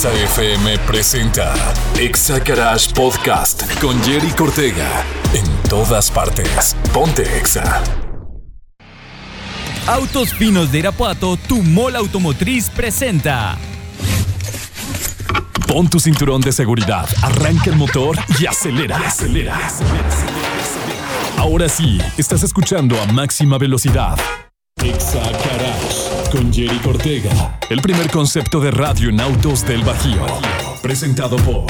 Exa FM presenta Exa Garage Podcast con Jerry Cortega. En todas partes, ponte Exa. Autos Finos de Irapuato, Tu Mola Automotriz presenta. Pon tu cinturón de seguridad, arranca el motor y acelera. Ahora sí, estás escuchando a máxima velocidad. Exa Garage con Jerry Cortega, el primer concepto de radio en autos del Bajío, presentado por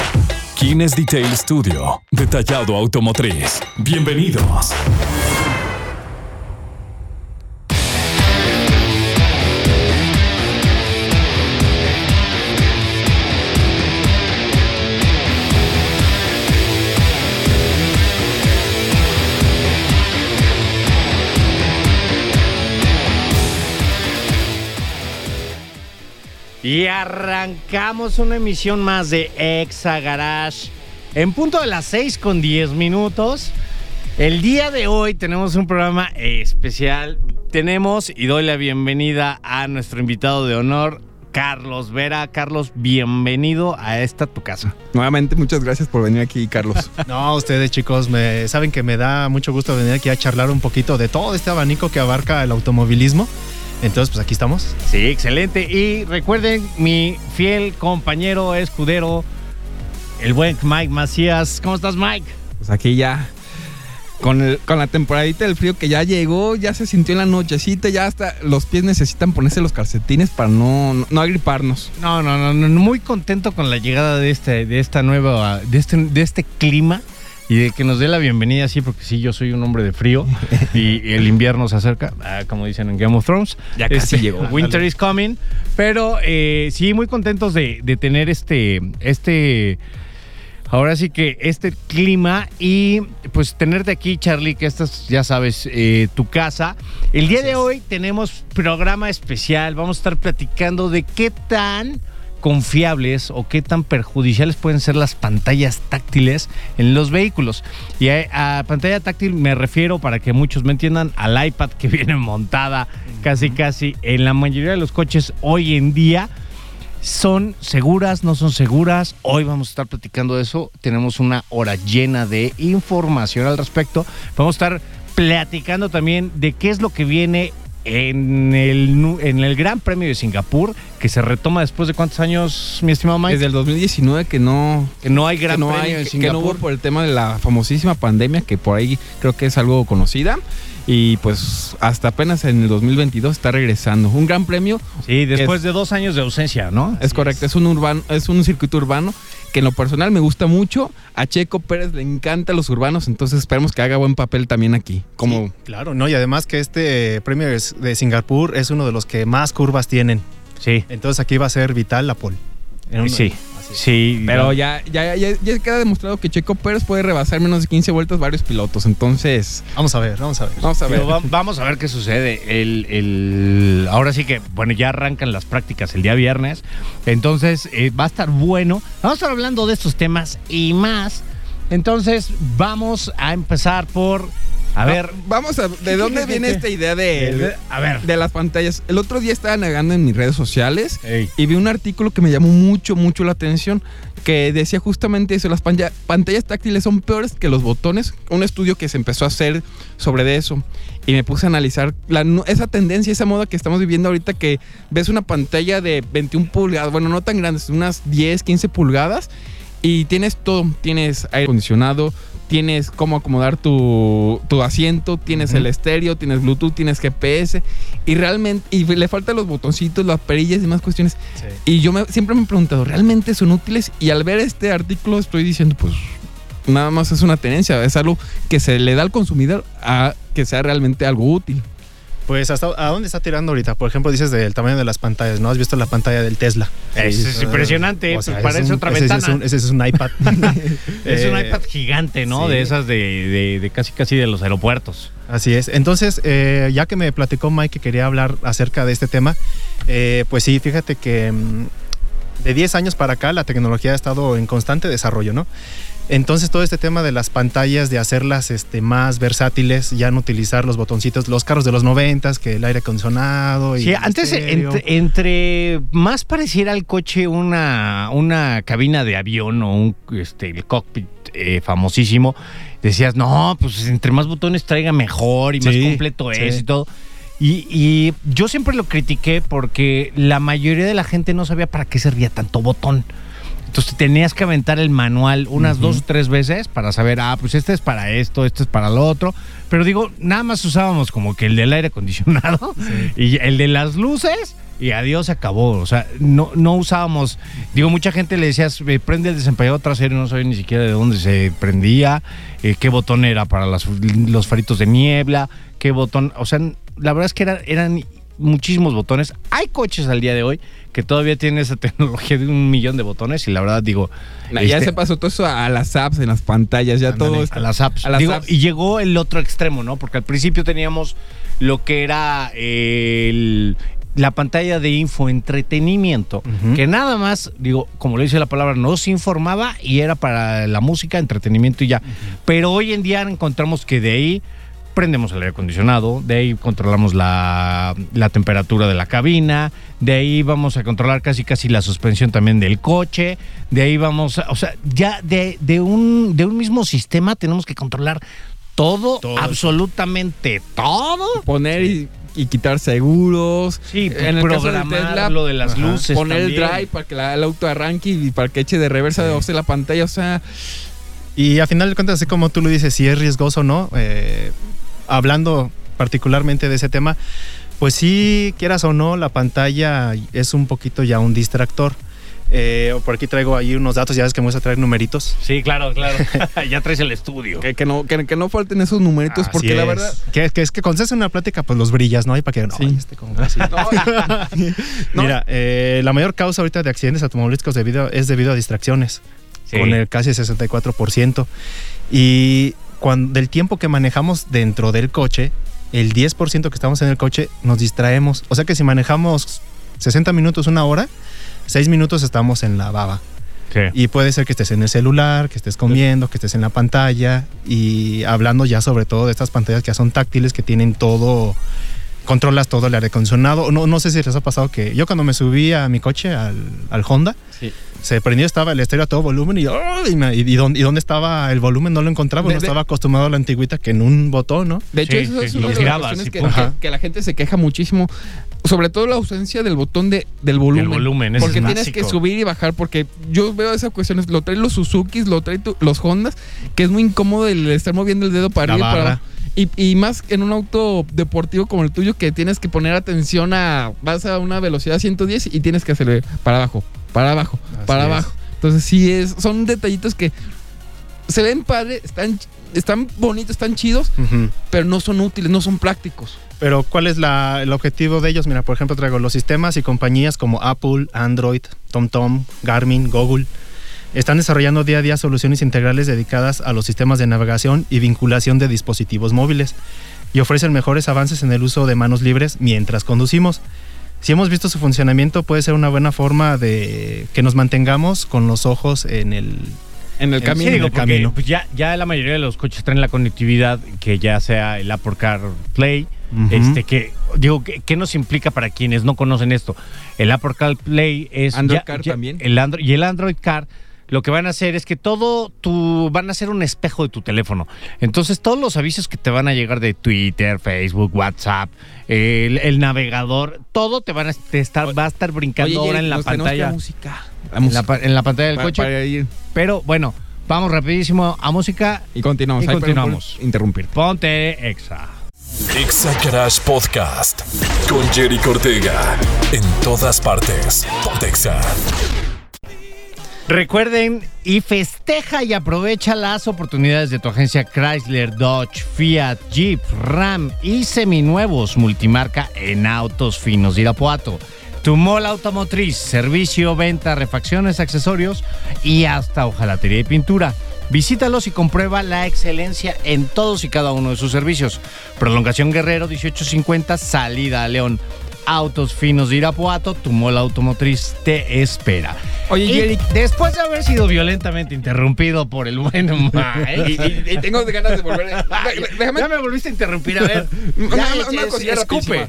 Kenes Detail Studio, detallado automotriz. Bienvenidos. Y arrancamos una emisión más de Exa Garage en punto de las 6:10. El día de hoy tenemos un programa especial. Y doy la bienvenida a nuestro invitado de honor, Carlos Vera. Carlos, bienvenido a esta tu casa. Nuevamente, muchas gracias por venir aquí, Carlos. No, ustedes, chicos, saben que me da mucho gusto venir aquí a charlar un poquito de todo este abanico que abarca el automovilismo. Entonces, pues aquí estamos. Sí, excelente. Y recuerden, mi fiel compañero escudero, el buen Mike Macías. ¿Cómo estás, Mike? Pues aquí ya, con la temporadita del frío que ya llegó, ya se sintió en la nochecita, ya hasta los pies necesitan ponerse los calcetines para no agriparnos. No, muy contento con la llegada de este clima. Y de que nos dé la bienvenida, sí, porque sí, yo soy un hombre de frío y el invierno se acerca, como dicen en Game of Thrones. Ya casi llegó. Winter is Coming. Pero sí, muy contentos de tener ahora sí que este clima y pues tenerte aquí, Charlie, que esta es, ya sabes, tu casa. El día de hoy tenemos programa especial. Vamos a estar platicando de qué tan confiables o qué tan perjudiciales pueden ser las pantallas táctiles en los vehículos. Y a pantalla táctil me refiero, para que muchos me entiendan, al iPad que viene montada casi en la mayoría de los coches hoy en día. ¿Son seguras? ¿No son seguras? Hoy vamos a estar platicando de eso. Tenemos una hora llena de información al respecto. Vamos a estar platicando también de qué es lo que viene en el Gran Premio de Singapur, que se retoma después de cuántos años, mi estimado Mike. Desde el 2019 que no hay Gran Premio de Singapur. Que no hubo por el tema de la famosísima pandemia, que por ahí creo que es algo conocida. Y pues hasta apenas en el 2022 está regresando. Un gran premio. Sí, después de 2 años de ausencia, ¿no? Así es correcto, es un circuito urbano que en lo personal me gusta mucho. A Checo Pérez le encantan los urbanos, entonces esperemos que haga buen papel también aquí. Sí, claro, ¿no? Y además que este premio de Singapur es uno de los que más curvas tienen. Sí. Entonces aquí va a ser vital la pole. Sí, pero ya queda demostrado que Checo Pérez puede rebasar menos de 15 vueltas varios pilotos, entonces vamos a ver. Vamos a ver qué sucede. Ahora sí que, bueno, ya arrancan las prácticas el día viernes, entonces va a estar bueno. Vamos a estar hablando de estos temas y más, entonces vamos a empezar por... A ver, vamos a... ¿De dónde viene esta idea de las pantallas? El otro día estaba navegando en mis redes sociales y vi un artículo que me llamó mucho la atención, que decía justamente eso: las pantallas táctiles son peores que los botones. Un estudio que se empezó a hacer sobre eso, y me puse a analizar esa tendencia, esa moda que estamos viviendo ahorita, que ves una pantalla de 21 pulgadas, bueno, no tan grandes, unas 10, 15 pulgadas, y tienes todo, tienes aire acondicionado, tienes cómo acomodar tu asiento, tienes el estéreo, tienes Bluetooth, tienes GPS, y realmente le faltan los botoncitos, las perillas y más cuestiones. Sí. Y yo siempre me he preguntado, ¿realmente son útiles? Y al ver este artículo estoy diciendo, pues nada más es una tenencia, es algo que se le da al consumidor a que sea realmente algo útil. Pues, ¿a dónde está tirando ahorita? Por ejemplo, dices del tamaño de las pantallas, ¿no? ¿Has visto la pantalla del Tesla? Es impresionante, o sea, parece otra ventana. Ese es un iPad. Es un iPad gigante, ¿no? Sí. De esas de casi de los aeropuertos. Así es. Entonces, ya que me platicó Mike que quería hablar acerca de este tema, pues sí, fíjate que de 10 años para acá la tecnología ha estado en constante desarrollo, ¿no? Entonces todo este tema de las pantallas, de hacerlas más versátiles, ya no utilizar los botoncitos, los carros de los 90s, que el aire acondicionado y sí, antes entre más pareciera al coche una cabina de avión o el cockpit famosísimo, decías, no, pues entre más botones traiga mejor y más completo es y todo. Y yo siempre lo critiqué porque la mayoría de la gente no sabía para qué servía tanto botón. Entonces tenías que aventar el manual unas dos o tres veces para saber, pues este es para esto, este es para lo otro. Pero digo, nada más usábamos como que el del aire acondicionado y el de las luces y adiós, se acabó. O sea, no usábamos... Digo, mucha gente le decías, prende el desempeñador trasero, no sabía ni siquiera de dónde se prendía, qué botón era para los faritos de niebla, qué botón... O sea, la verdad es que eran muchísimos botones. Hay coches al día de hoy que todavía tienen esa tecnología de 1,000,000 de botones y la verdad digo... Ya se pasó todo eso a las apps, en las pantallas, ya todo esto. A las apps. Y llegó el otro extremo, ¿no? Porque al principio teníamos lo que era la pantalla de infoentretenimiento, que nada más, digo, como lo dice la palabra, nos informaba y era para la música, entretenimiento y ya. Pero hoy en día encontramos que de ahí prendemos el aire acondicionado, de ahí controlamos la temperatura de la cabina, de ahí vamos a controlar casi la suspensión también del coche, de ahí vamos a, o sea, ya de un mismo sistema tenemos que controlar todo. Absolutamente todo. Poner y quitar seguros. Sí, en el programar caso de Tesla, lo de las luces. Poner también el drive para que el auto arranque y para que eche de reversa de la pantalla, o sea. Y a final de cuentas, así como tú lo dices, si es riesgoso o no, hablando particularmente de ese tema, pues sí, quieras o no, la pantalla es un poquito ya un distractor. Por aquí traigo ahí unos datos, ya ves que me gusta traer numeritos. Sí, claro. Ya traes el estudio. Que no falten esos numeritos, así porque es. La verdad... Que es que cuando se hace una plática, pues los brillas, ¿no? Y para que... No, sí. Mira, la mayor causa ahorita de accidentes automovilísticos es debido a distracciones, con el casi 64%. Y del tiempo que manejamos dentro del coche, el 10% que estamos en el coche nos distraemos. O sea que si manejamos 60 minutos, una hora... 6 minutos estamos en la baba. Sí. Y puede ser que estés en el celular, que estés comiendo, que estés en la pantalla y hablando ya sobre todo de estas pantallas que ya son táctiles, que tienen todo, controlas todo el aire acondicionado. No sé si les ha pasado que yo cuando me subí a mi coche, al Honda, se prendió, estaba el estéreo a todo volumen y dónde estaba el volumen no lo encontraba, no estaba acostumbrado a la antigüita que en un botón, ¿no? De hecho, eso es una de las cuestiones que la gente se queja muchísimo. Sobre todo la ausencia del botón del volumen. El volumen, ese porque es tienes mágico. Que subir y bajar, porque yo veo esas cuestiones, lo traen los Suzukis, lo traen los Hondas, que es muy incómodo el estar moviendo el dedo para ir para... Y más en un auto deportivo como el tuyo, que tienes que poner atención vas a una velocidad 110 y tienes que acelerar para abajo, así para abajo. Entonces son detallitos que se ven padre, están bonitos, están chidos, pero no son útiles, no son prácticos. Pero ¿cuál es el objetivo de ellos? Mira, por ejemplo, traigo los sistemas y compañías como Apple, Android, TomTom, Garmin, Google. Están desarrollando día a día soluciones integrales dedicadas a los sistemas de navegación y vinculación de dispositivos móviles y ofrecen mejores avances en el uso de manos libres mientras conducimos. Si hemos visto su funcionamiento, puede ser una buena forma de que nos mantengamos con los ojos en el camino. Sí, digo, porque camino. Pues ya la mayoría de los coches traen la conectividad, que ya sea el Apple Car Play, ¿qué nos implica para quienes no conocen esto? El Apple Car Play es Android Car también. El Android Car lo que van a hacer es que van a ser un espejo de tu teléfono. Entonces, todos los avisos que te van a llegar de Twitter, Facebook, WhatsApp, el navegador, todo va a estar brincando ahora en la pantalla. En la pantalla del coche. Pero bueno, vamos rapidísimo a música y continuamos. Y continuamos. Interrumpir. Ponte Exa. Exa Garage Podcast con Jerry Ortega. En todas partes. Ponte Exa. Recuerden y festeja y aprovecha las oportunidades de tu agencia Chrysler, Dodge, Fiat, Jeep, Ram y seminuevos multimarca en Autos Finos de Irapuato. Tu Mola Automotriz, servicio, venta, refacciones, accesorios y hasta hojalatería y pintura. Visítalos y comprueba la excelencia en todos y cada uno de sus servicios. Prolongación Guerrero 1850, salida a León. Autos Finos de Irapuato, Tu Mola Automotriz te espera. Oye, Jerry, después de haber sido violentamente interrumpido por el buen Mike, y tengo ganas de volver. Déjame, ya me volviste a interrumpir, a ver. Una cosilla rapidísima.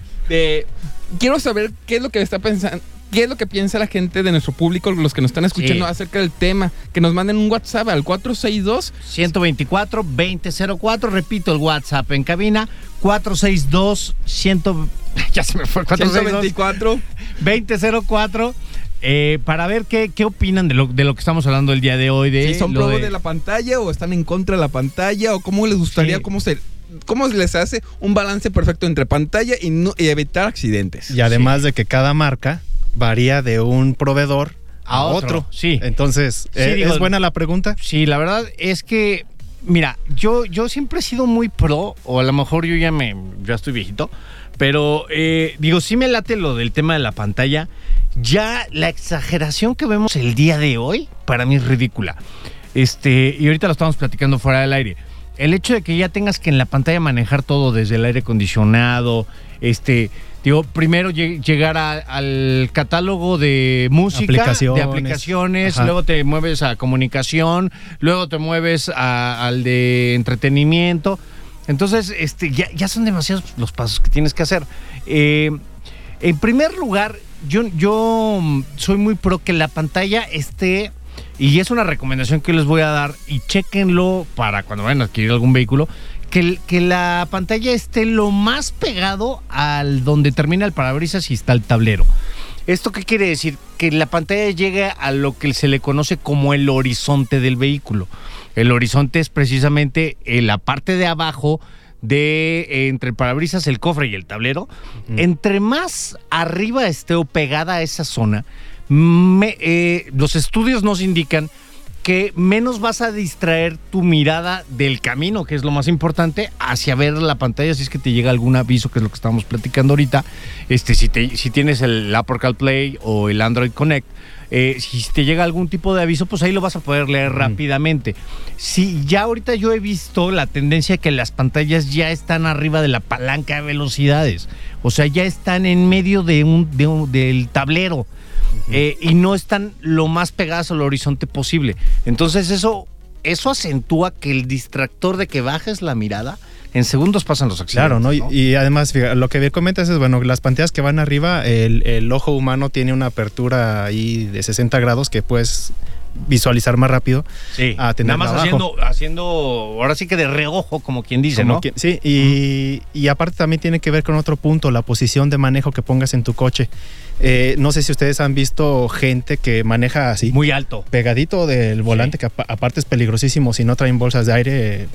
Quiero saber qué es lo que está pensando. ¿Qué es lo que piensa la gente de nuestro público, los que nos están escuchando acerca del tema? Que nos manden un WhatsApp al 462-124-2004. Repito, el WhatsApp en cabina, 462-100... Ya se me fue, 462-124-2004. Para ver qué opinan de lo que estamos hablando el día de hoy. ¿Son pro de la pantalla o están en contra de la pantalla? ¿O cómo les gustaría, cómo les hace un balance perfecto entre pantalla y evitar accidentes? Y además de que cada marca varía de un proveedor a otro. Sí. Entonces, sí, ¿es buena la pregunta? Sí, la verdad es que, mira, yo siempre he sido muy pro, o a lo mejor yo ya estoy viejito, pero sí me late lo del tema de la pantalla. Ya la exageración que vemos el día de hoy, para mí es ridícula. Y ahorita lo estamos platicando fuera del aire. El hecho de que ya tengas que en la pantalla manejar todo desde el aire acondicionado, primero llegar al catálogo de música, de aplicaciones, luego te mueves a comunicación, luego te mueves al de entretenimiento. Entonces, ya son demasiados los pasos que tienes que hacer. En primer lugar, yo soy muy pro que la pantalla esté, y es una recomendación que les voy a dar, y chéquenlo para cuando vayan a adquirir algún vehículo, que la pantalla esté lo más pegado al donde termina el parabrisas y está el tablero. ¿Esto qué quiere decir? Que la pantalla llegue a lo que se le conoce como el horizonte del vehículo. El horizonte es precisamente la parte de abajo entre el parabrisas, el cofre y el tablero. Entre más arriba esté o pegada a esa zona, los estudios nos indican que menos vas a distraer tu mirada del camino, que es lo más importante, hacia ver la pantalla, si es que te llega algún aviso, que es lo que estamos platicando ahorita. Si tienes el Apple Car Play o el Android Connect, si te llega algún tipo de aviso, pues ahí lo vas a poder leer rápidamente. Sí, ya ahorita yo he visto la tendencia que las pantallas ya están arriba de la palanca de velocidades, o sea, ya están en medio del tablero. Y no están lo más pegadas al horizonte posible. Entonces eso acentúa que el distractor de que bajes la mirada, en segundos pasan los accidentes. Claro, ¿no? Y además, fíjate, lo que comentas es, las pantallas que van arriba, el ojo humano tiene una apertura ahí de 60 grados que puedes visualizar más rápido. Sí, a tener nada más abajo. Haciendo ahora sí que de reojo, como quien dice, como, ¿no? Sí, y aparte también tiene que ver con otro punto, la posición de manejo que pongas en tu coche. No sé si ustedes han visto gente que maneja así, muy alto, pegadito del volante, que aparte es peligrosísimo. Si no traen bolsas de aire,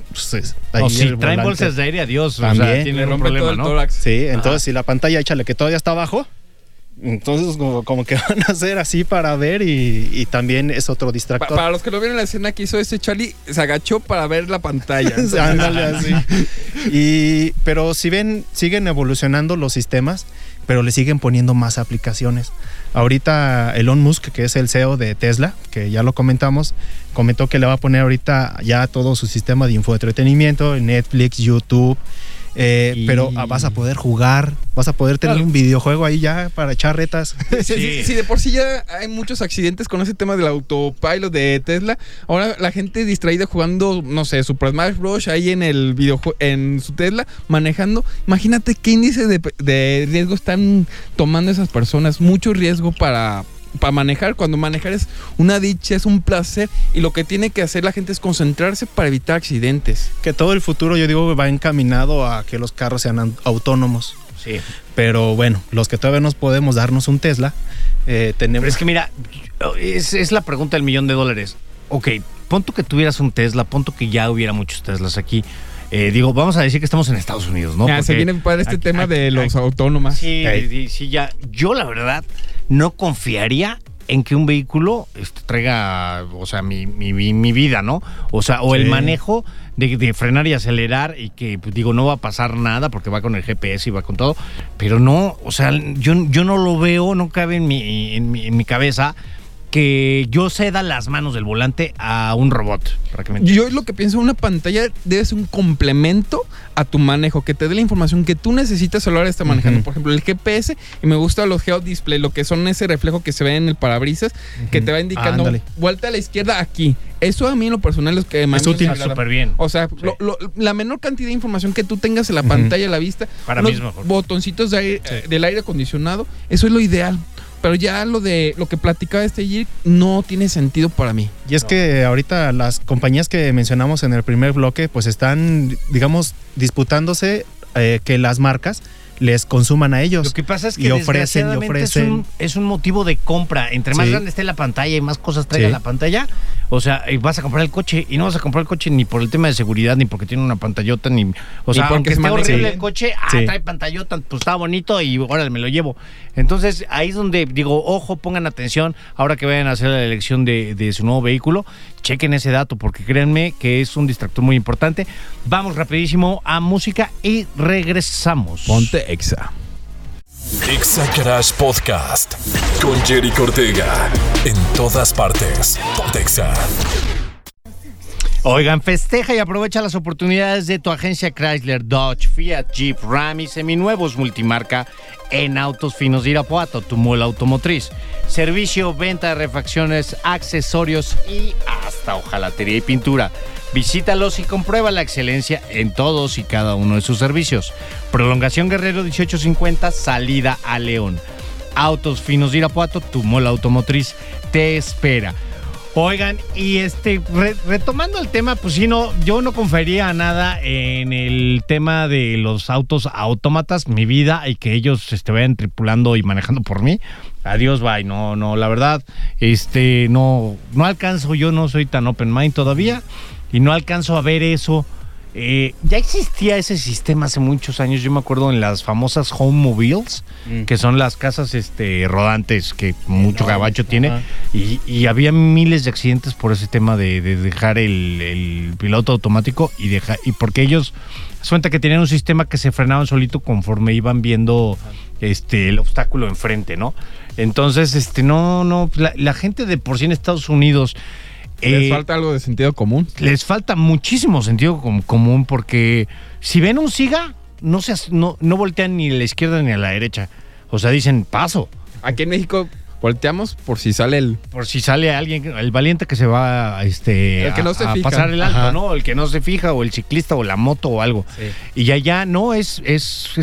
traen bolsas de aire, adiós. También tiene un problema, ¿no? Tórax. Sí, entonces si la pantalla, échale que todavía está abajo. Entonces como que van a hacer así para ver, y también es otro distractor. Para los que lo vieron en la escena que hizo Charlie, se agachó para ver la pantalla. Ándale, así. Pero si ven, siguen evolucionando los sistemas, pero le siguen poniendo más aplicaciones. Ahorita Elon Musk, que es el CEO de Tesla, que ya lo comentamos, comentó que le va a poner ahorita ya todo su sistema de infoentretenimiento, Netflix, YouTube. Pero vas a poder jugar, vas a poder tener un videojuego ahí ya para echar retas. Sí, de por sí ya hay muchos accidentes con ese tema del autopilot de Tesla. Ahora la gente distraída jugando, no sé, Super Smash Bros. Ahí en el videojuego, en su Tesla, manejando. Imagínate qué índice de riesgo están tomando esas personas. Mucho riesgo para manejar, cuando manejar es una dicha, es un placer, y lo que tiene que hacer la gente es concentrarse para evitar accidentes. Que todo el futuro, yo digo, va encaminado a que los carros sean autónomos. Sí. Pero bueno, los que todavía nos podemos darnos un Tesla, tenemos... Pero es que mira, es la pregunta del $1,000,000. Ok, pon tú que tuvieras un Tesla, pon tú que ya hubiera muchos Teslas aquí. Vamos a decir que estamos en Estados Unidos, ¿no? Se viene para tema de los autónomos. Sí, ya. Yo la verdad no confiaría en que un vehículo traiga, mi vida, ¿no? O sea, el manejo de frenar y acelerar, y que, no va a pasar nada porque va con el GPS y va con todo. Pero no, yo no lo veo, no cabe en mi cabeza que yo ceda las manos del volante a un robot. Yo lo que pienso, una pantalla debe ser un complemento a tu manejo, que te dé la información que tú necesitas a la hora de estar manejando. Por ejemplo, el GPS, y me gustan los geodisplay, lo que son ese reflejo que se ve en el parabrisas, que te va indicando vuelta a la izquierda aquí. Eso a mí en lo personal es que más es útil, súper bien. O sea, sí, la menor cantidad de información que tú tengas en la pantalla, a la vista, para los botoncitos de aire, del aire acondicionado, eso es lo ideal. Pero ya lo de lo que platicaba este Jeep no tiene sentido para mí. Y es que ahorita las compañías que mencionamos en el primer bloque pues están, digamos, disputándose que las marcas les consuman a ellos. Lo que pasa es que ofrecen. Es un motivo de compra. Entre más grande esté la pantalla y más cosas traiga la pantalla, o sea, vas a comprar el coche y no vas a comprar el coche ni por el tema de seguridad, ni porque tiene una pantallota, ni... O sea, aunque esté horrible el coche, trae pantallota, pues está bonito y ahora me lo llevo. Entonces, ahí es donde digo, ojo, pongan atención, ahora que vayan a hacer la elección de su nuevo vehículo, chequen ese dato, porque créanme que es un distractor muy importante. Vamos rapidísimo a música y regresamos. Ponte Exa. Exa Garage Podcast con Jerry Ortega en todas partes. Ponte Exa. Oigan, festeja y aprovecha las oportunidades de tu agencia Chrysler, Dodge, Fiat, Jeep, Ram y seminuevos multimarca en Autos Finos de Irapuato, Tu Mola Automotriz. Servicio, venta de refacciones, accesorios y hasta hojalatería y pintura. Visítalos y comprueba la excelencia en todos y cada uno de sus servicios. Prolongación Guerrero 1850, salida a León. Autos Finos de Irapuato, Tu Mola Automotriz te espera. Oigan, y retomando el tema, pues sí, yo no confería nada en el tema de los autos autómatas, mi vida, y que ellos vayan tripulando y manejando por mí. Adiós, bye. No, la verdad, no alcanzo, yo no soy tan open mind todavía, y no alcanzo a ver eso. Ya existía ese sistema hace muchos años, yo me acuerdo en las famosas home mobiles, que son las casas rodantes que mucho gabacho tiene, y había miles de accidentes por ese tema de dejar el piloto automático y porque ellos se cuenta que tenían un sistema que se frenaban solito conforme iban viendo el obstáculo enfrente, ¿no? Entonces, la gente de por sí en Estados Unidos les falta algo de sentido común. Les falta muchísimo sentido común, porque si ven un siga, no voltean ni a la izquierda ni a la derecha. O sea, dicen paso. Aquí en México volteamos por si sale alguien, el valiente que se va a pasar el alto, ¿no? El que no se fija, o el ciclista, o la moto, o algo. Sí. Y allá no, es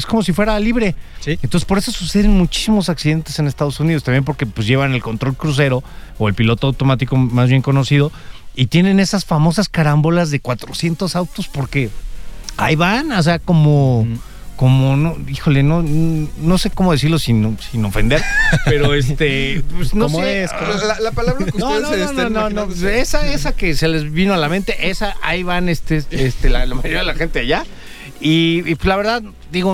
como si fuera libre. Sí. Entonces, por eso suceden muchísimos accidentes en Estados Unidos, también porque pues llevan el control crucero, o el piloto automático más bien conocido, y tienen esas famosas carambolas de 400 autos, porque ahí van, o sea, como no, híjole, no sé cómo decirlo sin ofender, pero pues no sé. La palabra que ustedes esa que se les vino a la mente, esa, ahí van la mayoría de la gente allá. Y la verdad, digo,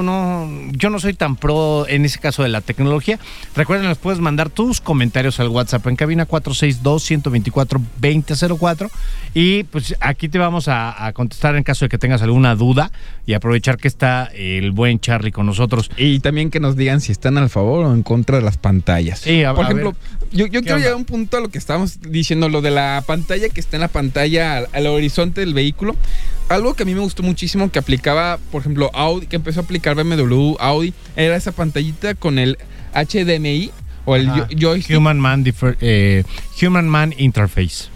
yo no soy tan pro en ese caso de la tecnología. Recuerden, nos puedes mandar tus comentarios al WhatsApp en cabina 462-124-2004. Y pues aquí te vamos a contestar en caso de que tengas alguna duda, y aprovechar que está el buen Charlie con nosotros. Y también que nos digan si están al favor o en contra de las pantallas. Sí, por ejemplo, yo quiero llegar a un punto a lo que estábamos diciendo, lo de la pantalla que está en la pantalla al horizonte del vehículo. Algo que a mí me gustó muchísimo que aplicaba, por ejemplo, Audi, que empezó a aplicar BMW, Audi, era esa pantallita con el HDMI o el joystick. Human Man Interface.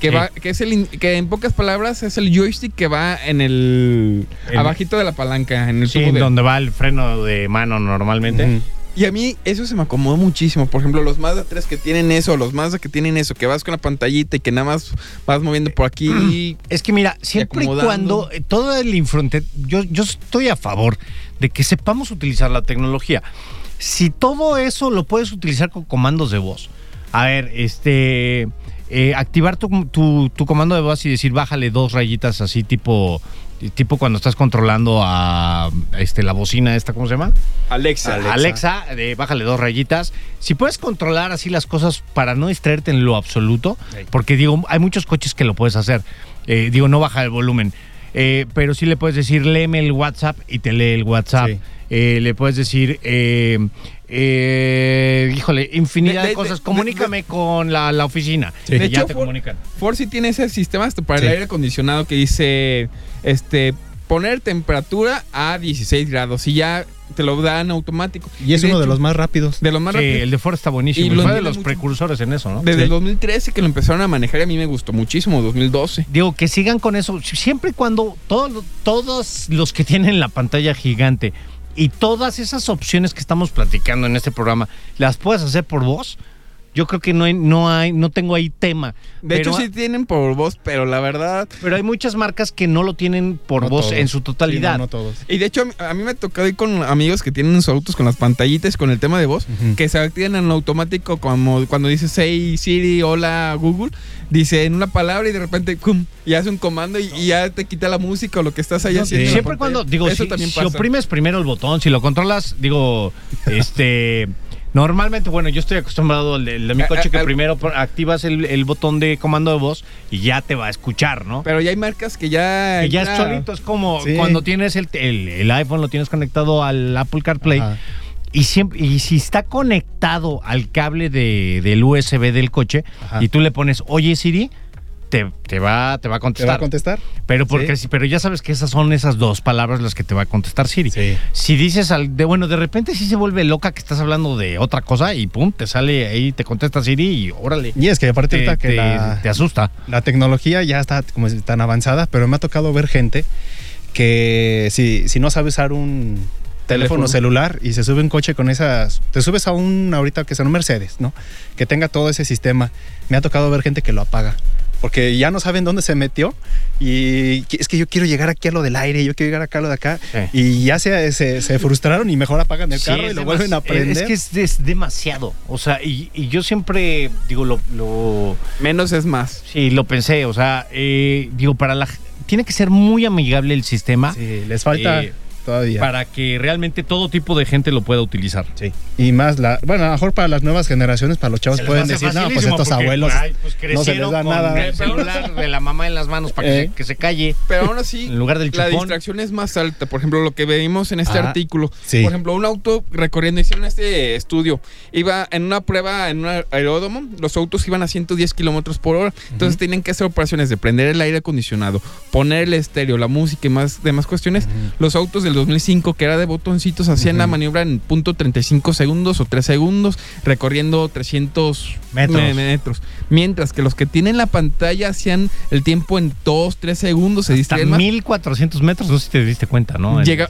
Que en pocas palabras es el joystick que va en el abajito de la palanca, en el tubo donde va el freno de mano normalmente. Y a mí eso se me acomodó muchísimo. Por ejemplo, los Mazda 3 que tienen eso, los Mazda que tienen eso, que vas con la pantallita y que nada más vas moviendo por aquí. Y es que mira, siempre y cuando todo el infronte, yo estoy a favor de que sepamos utilizar la tecnología. Si todo eso lo puedes utilizar con comandos de voz. A ver, activar tu comando de voz y decir bájale 2 rayitas así tipo cuando estás controlando a la bocina esta, ¿cómo se llama? Alexa, bájale 2 rayitas. Si puedes controlar así las cosas para no distraerte en lo absoluto, porque digo, hay muchos coches que lo puedes hacer. No baja el volumen, pero sí le puedes decir léeme el WhatsApp y te lee el WhatsApp. Le puedes decir Híjole, infinidad de cosas. Comunícame con la oficina. Sí. De hecho, ya te comunican. Ford sí tiene ese sistema hasta para el aire acondicionado que dice poner temperatura a 16 grados y ya te lo dan automático. Y es uno de los más rápidos. De los más rápidos. El de Ford está buenísimo. Y fue de los precursores en eso, ¿no? Desde el 2013 que lo empezaron a manejar y a mí me gustó muchísimo, 2012. Digo, que sigan con eso. Siempre y cuando todos los que tienen la pantalla gigante y todas esas opciones que estamos platicando en este programa, las puedes hacer por voz. Yo creo que no tengo ahí tema. De hecho, sí tienen por voz, pero la verdad... Pero hay muchas marcas que no lo tienen por voz todos, en su totalidad. Sí, no todos. Y de hecho, a mí me ha tocado ir con amigos que tienen sus autos con las pantallitas, con el tema de voz, que se activan en automático, como cuando dices, hey Siri, hola Google, dice en una palabra y de repente, ¡pum!, y hace un comando y ya te quita la música o lo que estás ahí haciendo. Siempre cuando, digo, eso si oprimes primero el botón, si lo controlas, digo, normalmente, bueno, yo estoy acostumbrado al de mi coche que primero activas el botón de comando de voz y ya te va a escuchar, ¿no? Pero ya hay marcas que ya... Que ya es solito, es como cuando tienes el iPhone, lo tienes conectado al Apple Car Play y si está conectado al cable del USB del coche y tú le pones, oye Siri... Te va a contestar. ¿Te va a contestar? Pero porque pero ya sabes que esas son esas dos palabras las que te va a contestar Siri. Sí. Si dices de repente sí se vuelve loca que estás hablando de otra cosa y pum, te sale ahí, te contesta Siri y órale. Y es que aparte te asusta. La tecnología ya está como tan avanzada, pero me ha tocado ver gente que si no sabe usar un teléfono celular y se sube un coche con esas, te subes a un ahorita que sea un Mercedes, ¿no? Que tenga todo ese sistema. Me ha tocado ver gente que lo apaga. Porque ya no saben dónde se metió y es que yo quiero llegar aquí a lo del aire, yo quiero llegar acá a lo de acá. Y ya se frustraron y mejor apagan el carro y lo vuelven a prender. Es que es demasiado. O sea, y yo siempre digo menos es más. Sí, lo pensé. O sea, tiene que ser muy amigable el sistema. Sí, les falta... todavía. Para que realmente todo tipo de gente lo pueda utilizar. Sí. Y más a lo mejor para las nuevas generaciones, para los chavos pueden decir, no, pues estos abuelos pues no se les da nada. El celular de la mamá en las manos para que se calle. Pero aún así, en lugar del chupón, la distracción es más alta. Por ejemplo, lo que vimos en este artículo. Sí. Por ejemplo, un auto recorriendo, hicieron este estudio. Iba en una prueba en un aeródromo, los autos iban a 110 kilómetros por hora. Entonces tenían que hacer operaciones de prender el aire acondicionado, poner el estéreo, la música y demás cuestiones. Los autos del 2005, que era de botoncitos, hacían la maniobra en .35 segundos o 3 segundos, recorriendo 300 metros. Mientras que los que tienen la pantalla hacían el tiempo en 2, 3 segundos. Se distraen más. 1400 metros, no sé si te diste cuenta, ¿no? Ese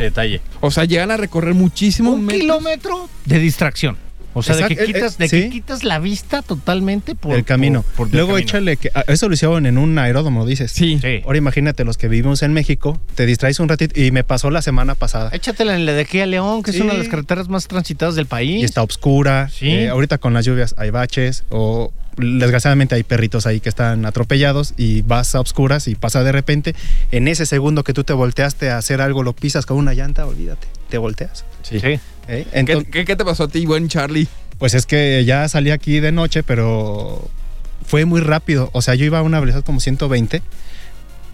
detalle. O sea, llegan a recorrer muchísimo. Un kilómetro de distracción. O sea, exacto, de que quitas la vista totalmente por el camino. Luego échale que eso lo hicieron en un aeródromo, dices. Sí. Ahora imagínate los que vivimos en México, te distraes un ratito y me pasó la semana pasada. Échatela en la de aquí a León, que es una de las carreteras más transitadas del país. Y está oscura. Sí. Ahorita con las lluvias hay baches o desgraciadamente hay perritos ahí que están atropellados y vas a oscuras y pasa de repente. En ese segundo que tú te volteaste a hacer algo, lo pisas con una llanta, olvídate, te volteas. Sí. Entonces, ¿Qué te pasó a ti, buen Charlie? Pues es que ya salí aquí de noche, pero fue muy rápido. O sea, yo iba a una velocidad como 120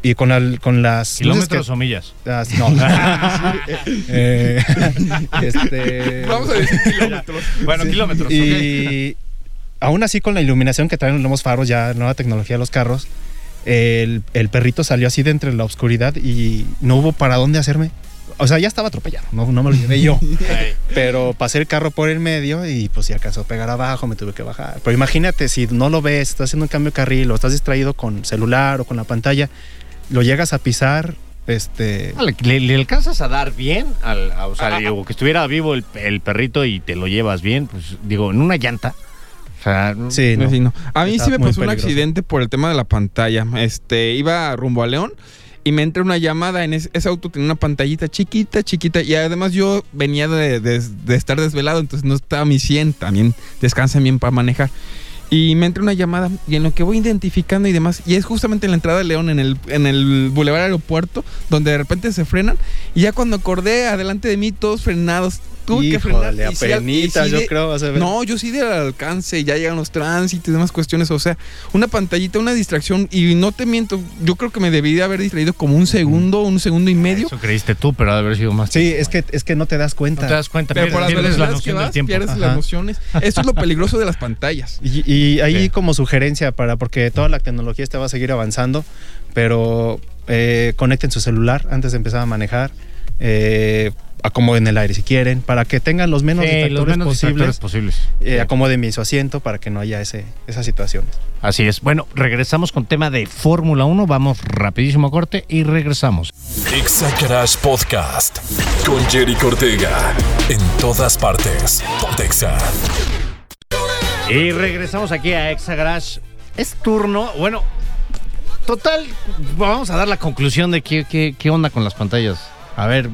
y con las... ¿Kilómetros o millas? No. Vamos a decir kilómetros. Bueno, kilómetros, y aún así con la iluminación que traen los nuevos faros, ya nueva tecnología de los carros, el perrito salió así de entre la oscuridad y no hubo para dónde hacerme. O sea, ya estaba atropellado, no me lo llevé yo. Pero pasé el carro por el medio y pues si alcanzó a pegar abajo, me tuve que bajar. Pero imagínate, si no lo ves, estás haciendo un cambio de carril o estás distraído con celular o con la pantalla, lo llegas a pisar, le alcanzas a dar bien digo, que estuviera vivo el perrito y te lo llevas bien, pues digo, en una llanta. O sea, no. A mí sí me pasó un accidente por el tema de la pantalla. Iba rumbo a León y me entra una llamada. En ese auto tenía una pantallita chiquita. Y además yo venía de estar desvelado, entonces no estaba mi 100. También descansa bien para manejar. Y me entra una llamada y en lo que voy identificando y demás, y es justamente en la entrada de León, en el Boulevard Aeropuerto, donde de repente se frenan. Y ya cuando acordé, adelante de mí, todos frenados. tuve que frenar. Híjole, apenitas, sí, yo creo. Vas a ver. No, yo sí del alcance, ya llegan los tránsitos y demás cuestiones. O sea, una pantallita, una distracción, y no te miento, yo creo que me debí de haber distraído como un segundo y medio. Eso creíste tú, pero ha de haber sido más. Sí, es que no te das cuenta. No te das cuenta, pero pierdes la noción del tiempo. Pierdes las nociones. Eso es lo peligroso de las pantallas. Y ahí sí, como sugerencia, porque toda la tecnología esta va a seguir avanzando, pero conecten su celular antes de empezar a manejar. Acomoden el aire si quieren, para que tengan los menos distractores posibles. Acomoden mi su asiento para que no haya esas situaciones. Así es. Bueno, regresamos con tema de Fórmula 1. Vamos rapidísimo a corte y regresamos. Exa Garage Podcast con Jerry Ortega. En todas partes. Pontexa. Y regresamos aquí a Exa Garage. Es turno. Bueno, total, vamos a dar la conclusión de qué onda con las pantallas. A ver,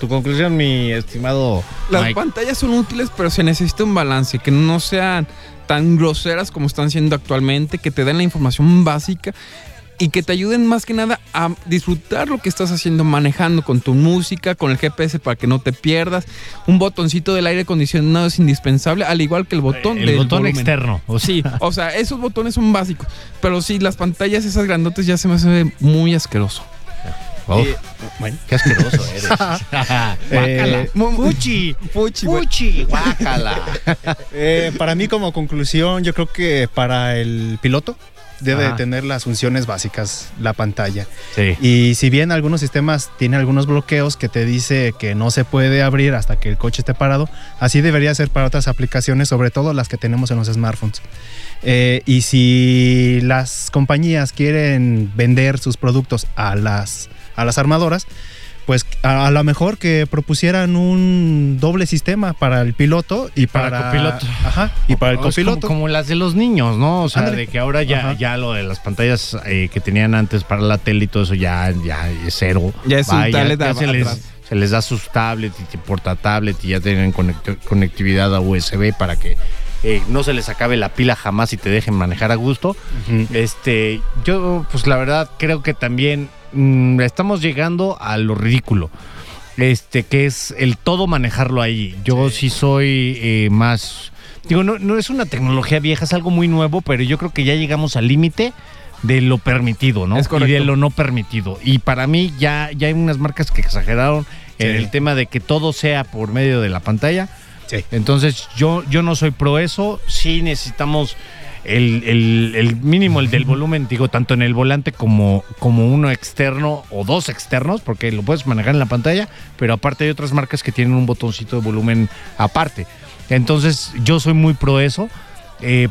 tu conclusión, mi estimado Mike. Las pantallas son útiles, pero se necesita un balance, que no sean tan groseras como están siendo actualmente, que te den la información básica y que te ayuden más que nada a disfrutar lo que estás haciendo, manejando con tu música, con el GPS para que no te pierdas. Un botoncito del aire acondicionado es indispensable, al igual que el botón del volumen. El botón externo. Sí, o sea, esos botones son básicos, pero sí, las pantallas esas grandotes ya se me hace muy asqueroso. Uf, bueno. Qué asqueroso eres. Fuchi, guácala. Para mí, como conclusión, yo creo que para el piloto debe de tener las funciones básicas la pantalla. Sí. Y si bien algunos sistemas tienen algunos bloqueos que te dice que no se puede abrir hasta que el coche esté parado, así debería ser para otras aplicaciones, sobre todo las que tenemos en los smartphones. Y si las compañías quieren vender sus productos a las armadoras, pues a lo mejor que propusieran un doble sistema para el piloto y para el copiloto. Ajá, y para el copiloto. Como las de los niños, ¿no? O sea, André, de que ahora ya lo de las pantallas que tenían antes para la tele y todo eso ya es cero. Ya es un tablet ya se les da sus tablets y porta tablet y ya tienen conectividad a USB para que no se les acabe la pila jamás y te dejen manejar a gusto. Uh-huh. Yo, pues la verdad, creo que también estamos llegando a lo ridículo, que es el todo manejarlo ahí. Yo sí soy más... Digo, no es una tecnología vieja, es algo muy nuevo, pero yo creo que ya llegamos al límite de lo permitido, ¿no? Es correcto. Y de lo no permitido. Y para mí ya hay unas marcas que exageraron en el tema de que todo sea por medio de la pantalla. Sí. Entonces, yo no soy pro eso. Sí necesitamos el mínimo, el del volumen, digo, tanto en el volante como uno externo o dos externos, porque lo puedes manejar en la pantalla, pero aparte hay otras marcas que tienen un botoncito de volumen aparte. Entonces, yo soy muy pro eso,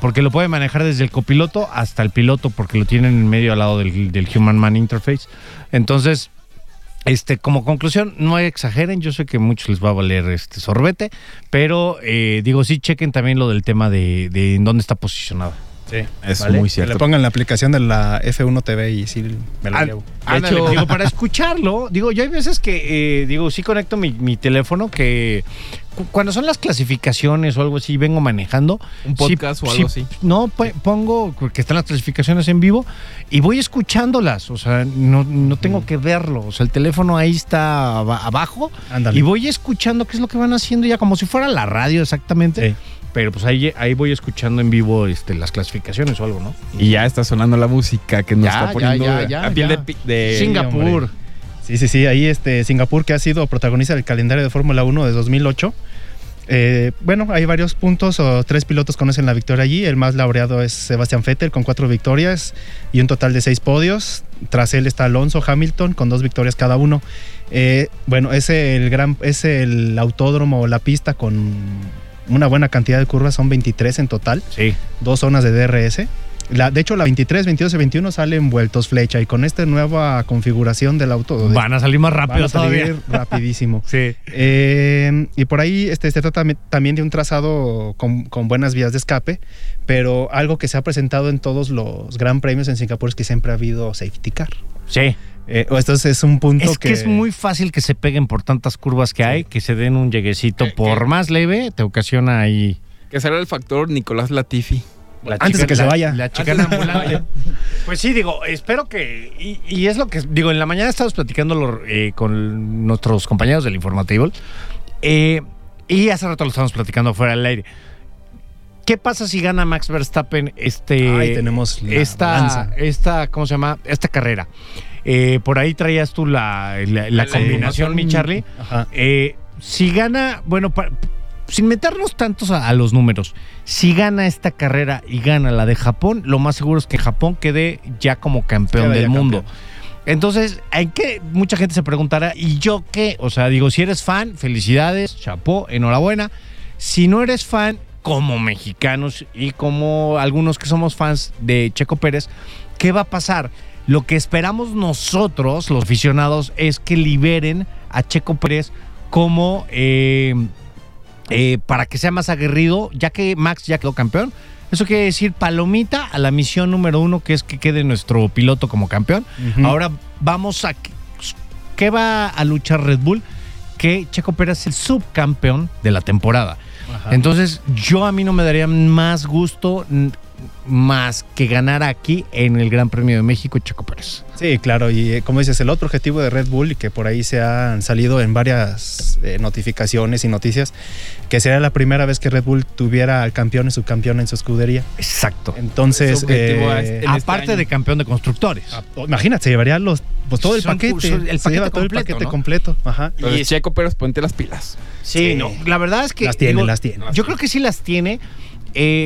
porque lo puede manejar desde el copiloto hasta el piloto, porque lo tienen en medio al lado del Human Man Interface. Entonces... como conclusión, no exageren, yo sé que a muchos les va a valer este sorbete, pero digo, sí chequen también lo del tema de en dónde está posicionado. Sí, es ¿vale? muy cierto. Le pongan la aplicación de la F1 TV y sí me la llevo. De hecho, digo, para escucharlo, digo, yo hay veces que, sí conecto mi teléfono, que cuando son las clasificaciones o algo así, vengo manejando. Un podcast o algo así. No, pongo, porque están las clasificaciones en vivo, y voy escuchándolas, o sea, no tengo que verlo, o sea, el teléfono ahí está abajo. Ándale. Y voy escuchando qué es lo que van haciendo ya, como si fuera la radio exactamente. Sí. Pero pues ahí voy escuchando en vivo las clasificaciones o algo, ¿no? Y ya está sonando la música que nos está poniendo a piel de Singapur. Sí, ahí Singapur, que ha sido protagonista del calendario de Fórmula 1 de 2008. Bueno, hay varios puntos, o tres pilotos conocen la victoria allí. El más laureado es Sebastián Vettel con 4 victorias y un total de 6 podios. Tras él está Alonso, Hamilton con 2 victorias cada uno. Bueno, es el autódromo o la pista con... una buena cantidad de curvas, son 23 en total. Sí. 2 zonas de DRS. De hecho, la 23, 22 y 21 salen vueltos flecha, y con esta nueva configuración del auto... van a salir más rápido todavía. Van a salir rapidísimo. Sí. Y por ahí se trata también de un trazado con buenas vías de escape, pero algo que se ha presentado en todos los gran premios en Singapur es que siempre ha habido safety car. Sí. Entonces es un punto que... Es muy fácil que se peguen por tantas curvas que hay, que se den un lleguecito por más leve, te ocasiona ahí... Que será el factor Nicolás Latifi. Antes de que se vaya. La chicana ambulante. Pues sí, digo, espero que... Y es lo que... Digo, en la mañana estábamos platicando con nuestros compañeros del Informativo. Y hace rato lo estábamos platicando fuera del aire. ¿Qué pasa si gana Max Verstappen ahí tenemos ¿cómo se llama? Esta carrera. Por ahí traías tú la combinación, mi Charlie. Ajá. Si gana, bueno, sin meternos tantos a los números, si gana esta carrera y gana la de Japón, lo más seguro es que Japón quede ya como campeón del mundo. Entonces, ¿en qué? Mucha gente se preguntará, ¿y yo qué? O sea, digo, si eres fan, felicidades, chapó, enhorabuena. Si no eres fan, como mexicanos y como algunos que somos fans de Checo Pérez, ¿qué va a pasar? Lo que esperamos nosotros, los aficionados, es que liberen a Checo Pérez como para que sea más aguerrido, ya que Max ya quedó campeón. Eso quiere decir palomita a la misión número 1, que es que quede nuestro piloto como campeón. Uh-huh. Ahora vamos a... ¿Qué va a luchar Red Bull? Que Checo Pérez es el subcampeón de la temporada. Ajá. Entonces, a mí no me daría más gusto más que ganar aquí en el Gran Premio de México Checo Pérez. Sí, claro, y como dices, el otro objetivo de Red Bull, y que por ahí se han salido en varias notificaciones y noticias, que sería la primera vez que Red Bull tuviera al campeón y subcampeón en su escudería. Exacto. Entonces, aparte de campeón de constructores. Imagínate, se llevaría todo el paquete. El paquete completo. Ajá. Y Checo Pérez, ponte las pilas. Sí, no. La verdad es que... Las tiene. Yo creo que sí las tiene.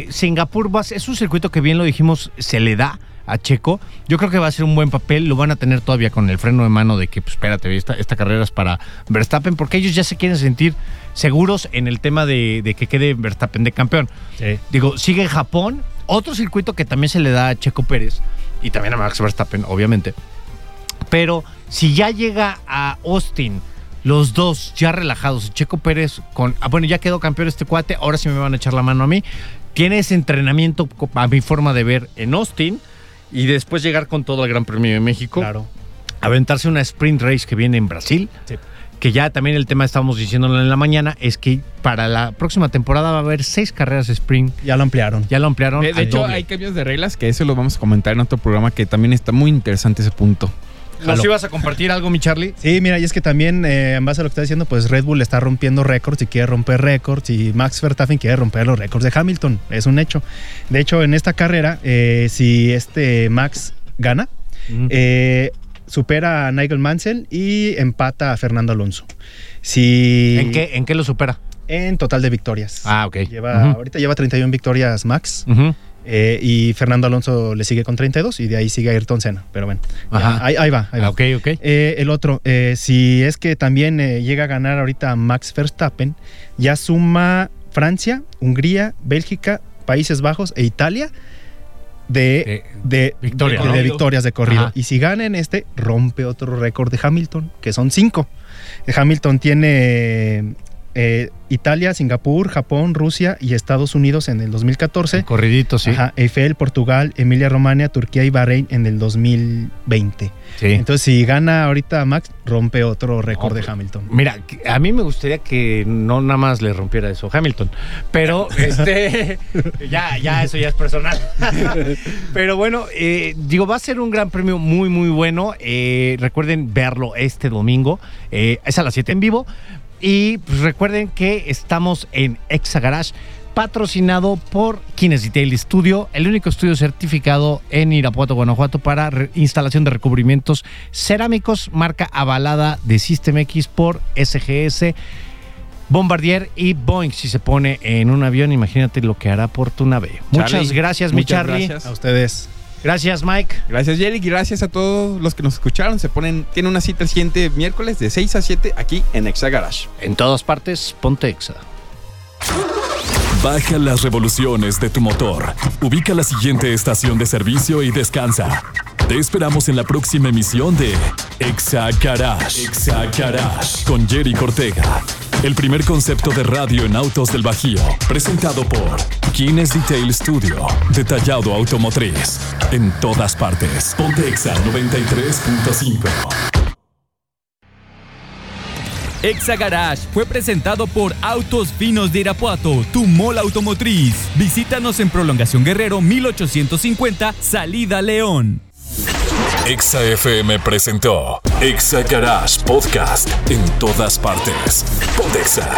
Singapur es un circuito que, bien lo dijimos, se le da a Checo. Yo creo que va a ser un buen papel. Lo van a tener todavía con el freno de mano de que, pues, espérate, esta carrera es para Verstappen, porque ellos ya se quieren sentir seguros en el tema de que quede Verstappen de campeón. Sí. Digo, sigue Japón, otro circuito que también se le da a Checo Pérez y también a Max Verstappen, obviamente. Pero si ya llega a Austin los dos ya relajados, Checo Pérez ya quedó campeón este cuate, ahora sí me van a echar la mano a mí. Tiene ese entrenamiento, a mi forma de ver, en Austin, y después llegar con todo al Gran Premio de México. Claro. Aventarse una sprint race que viene en Brasil. Sí. Que ya también el tema, estábamos diciéndolo en la mañana, es que para la próxima temporada va a haber 6 carreras sprint. Ya lo ampliaron. De hecho, doble. Hay cambios de reglas, que eso lo vamos a comentar en otro programa, que también está muy interesante ese punto. ¿Nos ibas a compartir algo, mi Charlie? Sí, mira, y es que también, en base a lo que está diciendo, pues Red Bull está rompiendo récords y quiere romper récords, y Max Verstappen quiere romper los récords de Hamilton, es un hecho. De hecho, en esta carrera, si Max gana, supera a Nigel Mansell y empata a Fernando Alonso. ¿En qué lo supera? En total de victorias. Ah, ok. Ahorita lleva 31 victorias Max. Uh-huh. Y Fernando Alonso le sigue con 32, y de ahí sigue Ayrton Senna, pero bueno, ya, ahí va. Ok. El otro, si es que también llega a ganar ahorita Max Verstappen, ya suma Francia, Hungría, Bélgica, Países Bajos e Italia de victorias de corrido. Ajá. Y si gana en rompe otro récord de Hamilton, que son 5. Hamilton tiene... Italia, Singapur, Japón, Rusia y Estados Unidos en el 2014. Corridito, sí. Ajá, Eiffel, Portugal, Emilia-Romagna, Turquía y Bahrein en el 2020. Sí. Entonces, si gana ahorita Max, rompe otro récord de Hamilton. Mira, a mí me gustaría que no nada más le rompiera eso Hamilton, pero ya eso ya es personal. Pero bueno, va a ser un gran premio muy, muy bueno. Recuerden verlo este domingo. Es a las 7 en vivo. Y pues recuerden que estamos en Exa Garage, patrocinado por Kenes Detail Studio, el único estudio certificado en Irapuato, Guanajuato, para instalación de recubrimientos cerámicos, marca avalada de System X por SGS, Bombardier y Boeing. Si se pone en un avión, imagínate lo que hará por tu nave. Muchas gracias, mi Charlie. Gracias a ustedes. Gracias, Mike. Gracias, Yelik, y gracias a todos los que nos escucharon. Tiene una cita el siguiente miércoles de 6 a 7 aquí en Exa Garage. En todas partes, ponte Exa. Baja las revoluciones de tu motor. Ubica la siguiente estación de servicio y descansa. Te esperamos en la próxima emisión de Exa Garage. Exa Garage con Yelik Ortega. El primer concepto de radio en autos del Bajío, presentado por Kenes Detail Studio, detallado automotriz. En todas partes, ponte Exa 93.5. Exa Garage fue presentado por Autos Finos de Irapuato, Tu Mola Automotriz. Visítanos en Prolongación Guerrero 1850, Salida León. Exa FM presentó Exa Garage Podcast. En todas partes, Pontexa.